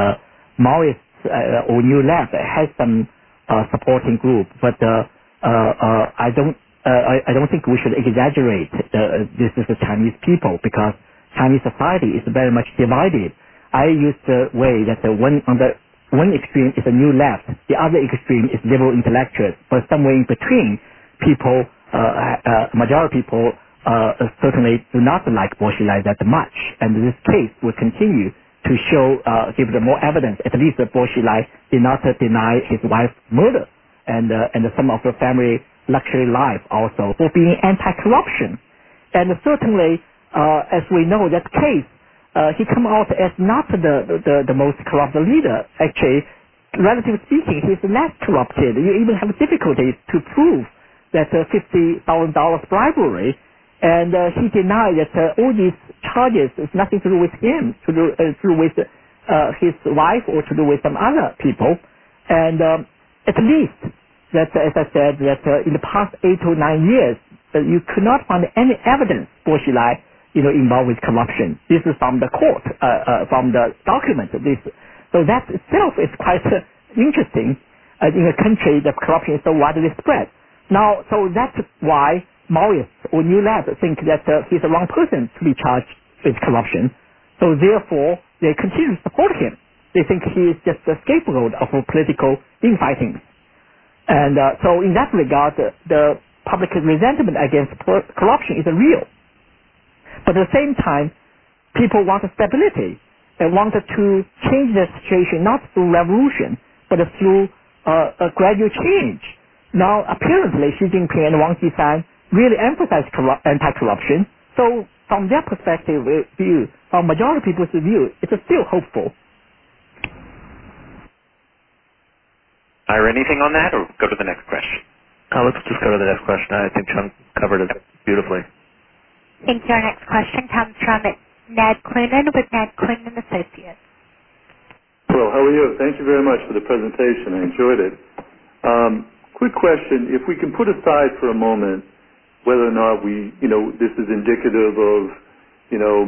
Maoist or New Left has some supporting group, but I don't think we should exaggerate this is the Chinese people, because Chinese society is very much divided. I use the way that when on the One extreme is a new left. The other extreme is liberal intellectuals. But somewhere in between, people, majority people, certainly do not like Bo Xilai that much. And this case will continue to show, give them more evidence. At least Bo Xilai did not deny his wife's murder and some of her family luxury life also for being anti-corruption. And certainly, as we know, that case, he come out as not the most corrupt leader. Actually, relatively speaking, he's less corrupted. You even have difficulties to prove that $50,000 bribery. And he denied that all these charges is nothing to do with him, to do with his wife or to do with some other people. And at least, that, as I said, that in the past 8 or 9 years, you could not find any evidence Bo Xilai involved with corruption. This is from the court, from the document. This, so that itself is quite interesting in a country that corruption is so widely spread. Now, so that's why Maoists or New Left think that he's the wrong person to be charged with corruption. So therefore, they continue to support him. They think he is just a scapegoat of political infighting. And so in that regard, the public resentment against corruption is real. But at the same time, people want stability. They want to change the situation not through revolution, but through a gradual change. Now, apparently, Xi Jinping and Wang Qishan really emphasize anti-corruption. So, from their perspective view, or majority people's view, it's still hopeful. Ira, anything on that, or go to the next question? Let's just go to the next question. I think Cheng covered it beautifully. Thank you. Our next question comes from Ned Clunan with Ned Clunan Associates. Well, how are you? Thank you very much for the presentation. I enjoyed it. Quick question. If we can put aside for a moment whether or not we, this is indicative of,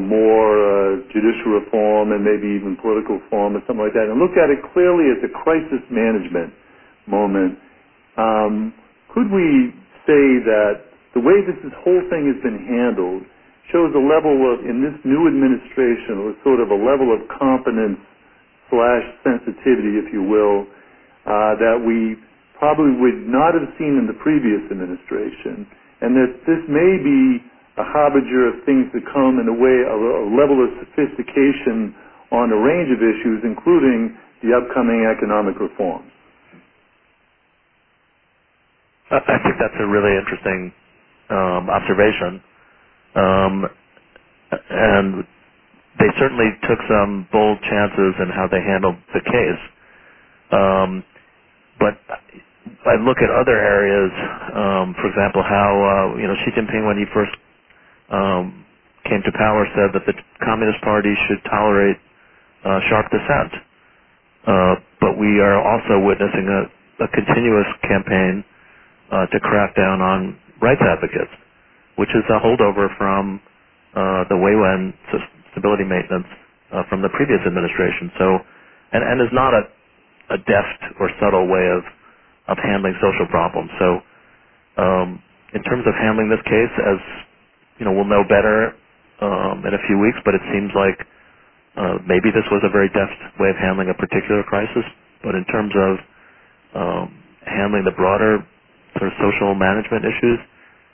more judicial reform and maybe even political reform or something like that, and look at it clearly as a crisis management moment, could we say that the way this whole thing has been handled shows a level of, in this new administration, was sort of a level of competence/sensitivity, if you will, that we probably would not have seen in the previous administration, and that this may be a harbinger of things to come in a way of a level of sophistication on a range of issues, including the upcoming economic reforms. I think that's a really interesting observation, and they certainly took some bold chances in how they handled the case, but I look at other areas, for example, how Xi Jinping, when he first came to power, said that the Communist Party should tolerate sharp dissent, but we are also witnessing a continuous campaign to crack down on rights advocates, which is a holdover from the Weiwen stability maintenance from the previous administration. So, and is not a deft or subtle way of handling social problems. So, in terms of handling this case, as we'll know better in a few weeks. But it seems like maybe this was a very deft way of handling a particular crisis. But in terms of handling the broader sort of social management issues,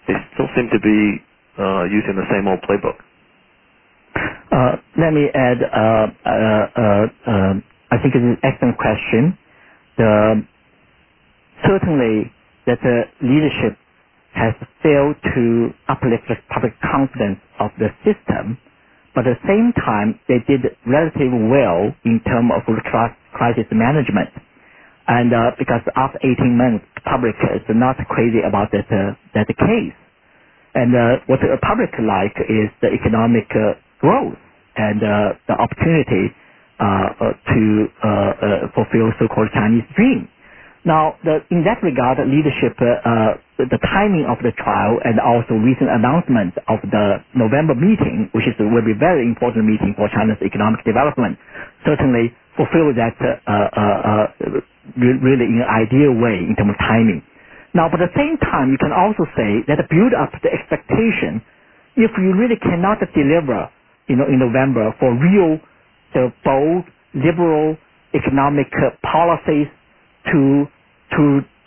they still seem to be using the same old playbook. Let me add, I think it's an excellent question. Certainly that the leadership has failed to uplift the public confidence of the system, but at the same time, they did relatively well in terms of crisis management. And because after 18 months, the public is not crazy about that case. And what the public like is the economic growth and the opportunity to fulfill so-called Chinese dream. Now, in that regard, leadership, the timing of the trial and also recent announcement of the November meeting, which will be a very important meeting for China's economic development, certainly fulfill that really in an ideal way in terms of timing. Now, but at the same time, you can also say that build up the expectation. If you really cannot deliver, in November, for real, bold, liberal, economic policies to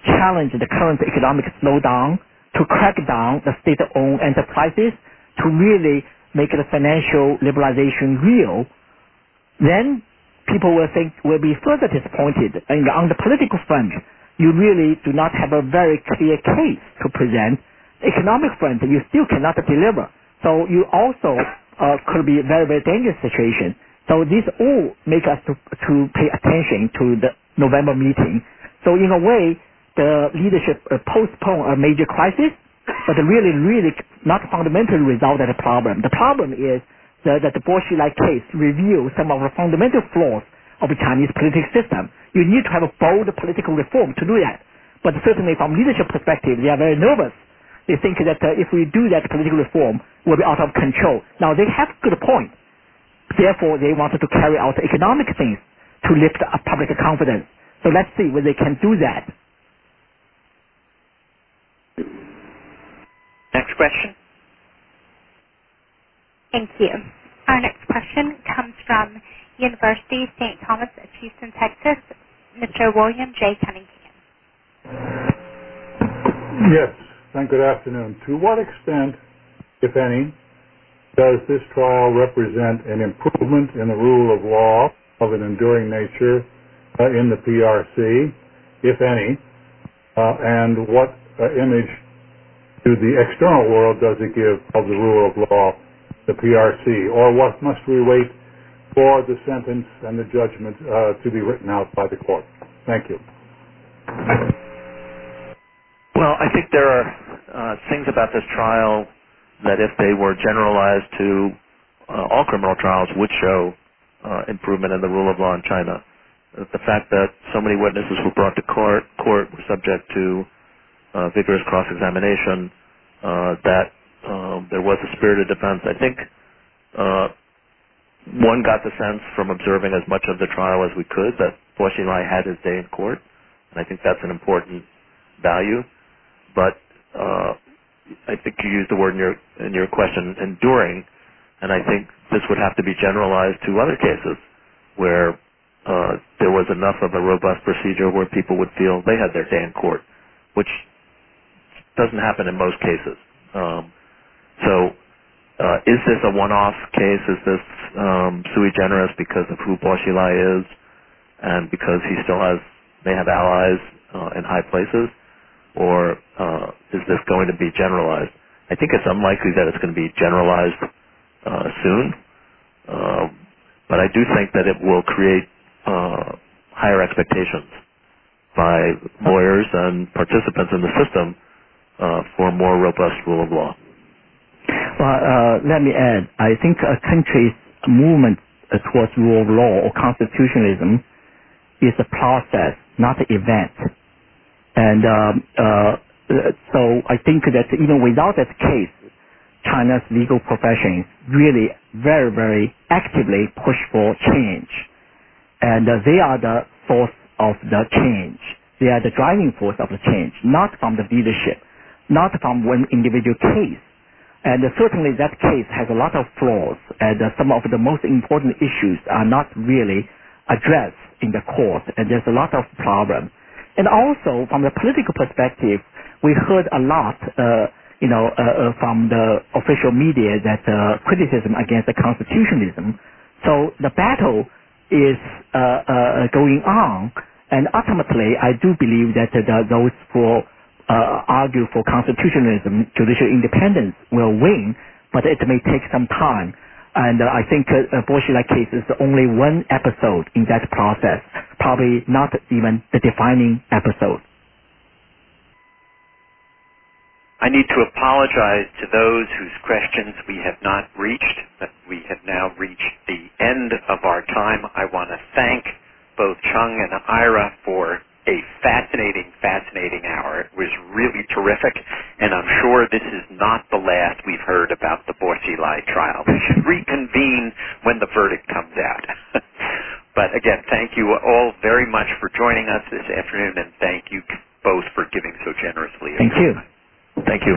challenge the current economic slowdown, to crack down the state-owned enterprises, to really make the financial liberalization real, then people will think will be further disappointed. And on the political front, you really do not have a very clear case to present. Economic front, you still cannot deliver. So you also could be a very, very dangerous situation. So these all make us to pay attention to the November meeting. So in a way, the leadership postponed a major crisis, but really, really not fundamentally resolved that problem. The problem is that the Bo Xilai case reveals some of the fundamental flaws of the Chinese political system. You need to have a bold political reform to do that. But certainly from leadership perspective, they are very nervous. They think that if we do that political reform, we'll be out of control. Now, they have good point. Therefore, they wanted to carry out economic things to lift up public confidence. So let's see whether they can do that. Next question. Thank you. Our next question comes from University of St. Thomas at Houston, Texas, Mr. William J. Cunningham. Yes. And good afternoon. To what extent, if any, does this trial represent an improvement in the rule of law of an enduring nature in the PRC, if any, and what image to the external world does it give of the rule of law, the PRC, or what must we wait for the sentence and the judgment to be written out by the court? Thank you. Well, I think there are things about this trial that if they were generalized to all criminal trials would show improvement in the rule of law in China. The fact that so many witnesses were brought to court were subject to vigorous cross-examination, that there was a spirited defense. I think one got the sense from observing as much of the trial as we could that Bo Xilai had his day in court, and I think that's an important value. But I think you used the word in your question, enduring, and I think this would have to be generalized to other cases where there was enough of a robust procedure where people would feel they had their day in court, which doesn't happen in most cases. So is this a one-off case? Is this sui generis because of who Bo Xilai is and because he still may have allies in high places? Or is this going to be generalized? I think it's unlikely that it's going to be generalized soon, but I do think that it will create higher expectations by lawyers and participants in the system for a more robust rule of law. Well, let me add, I think a country's movement towards rule of law or constitutionalism is a process, not an event. And so I think that even without that case, China's legal profession really very, very actively push for change. And they are the source of the change. They are the driving force of the change, not from the leadership, not from one individual case. And certainly that case has a lot of flaws, and some of the most important issues are not really addressed in the court, and there's a lot of problems. And also, from the political perspective, we heard a lot, from the official media that criticism against the constitutionalism. So the battle is going on, and ultimately, I do believe that those who argue for constitutionalism, judicial independence, will win, but it may take some time. And I think the Bo Xilai case is only one episode in that process, probably not even the defining episode. I need to apologize to those whose questions we have not reached, but we have now reached the end of our time. I want to thank both Cheng and Ira for a fascinating, fascinating hour. It was really terrific, and I'm sure this is not the last we've heard about the Bo Xilai trial. We should reconvene when the verdict comes out. But again, thank you all very much for joining us this afternoon, and thank you both for giving so generously. Thank you. Thank you.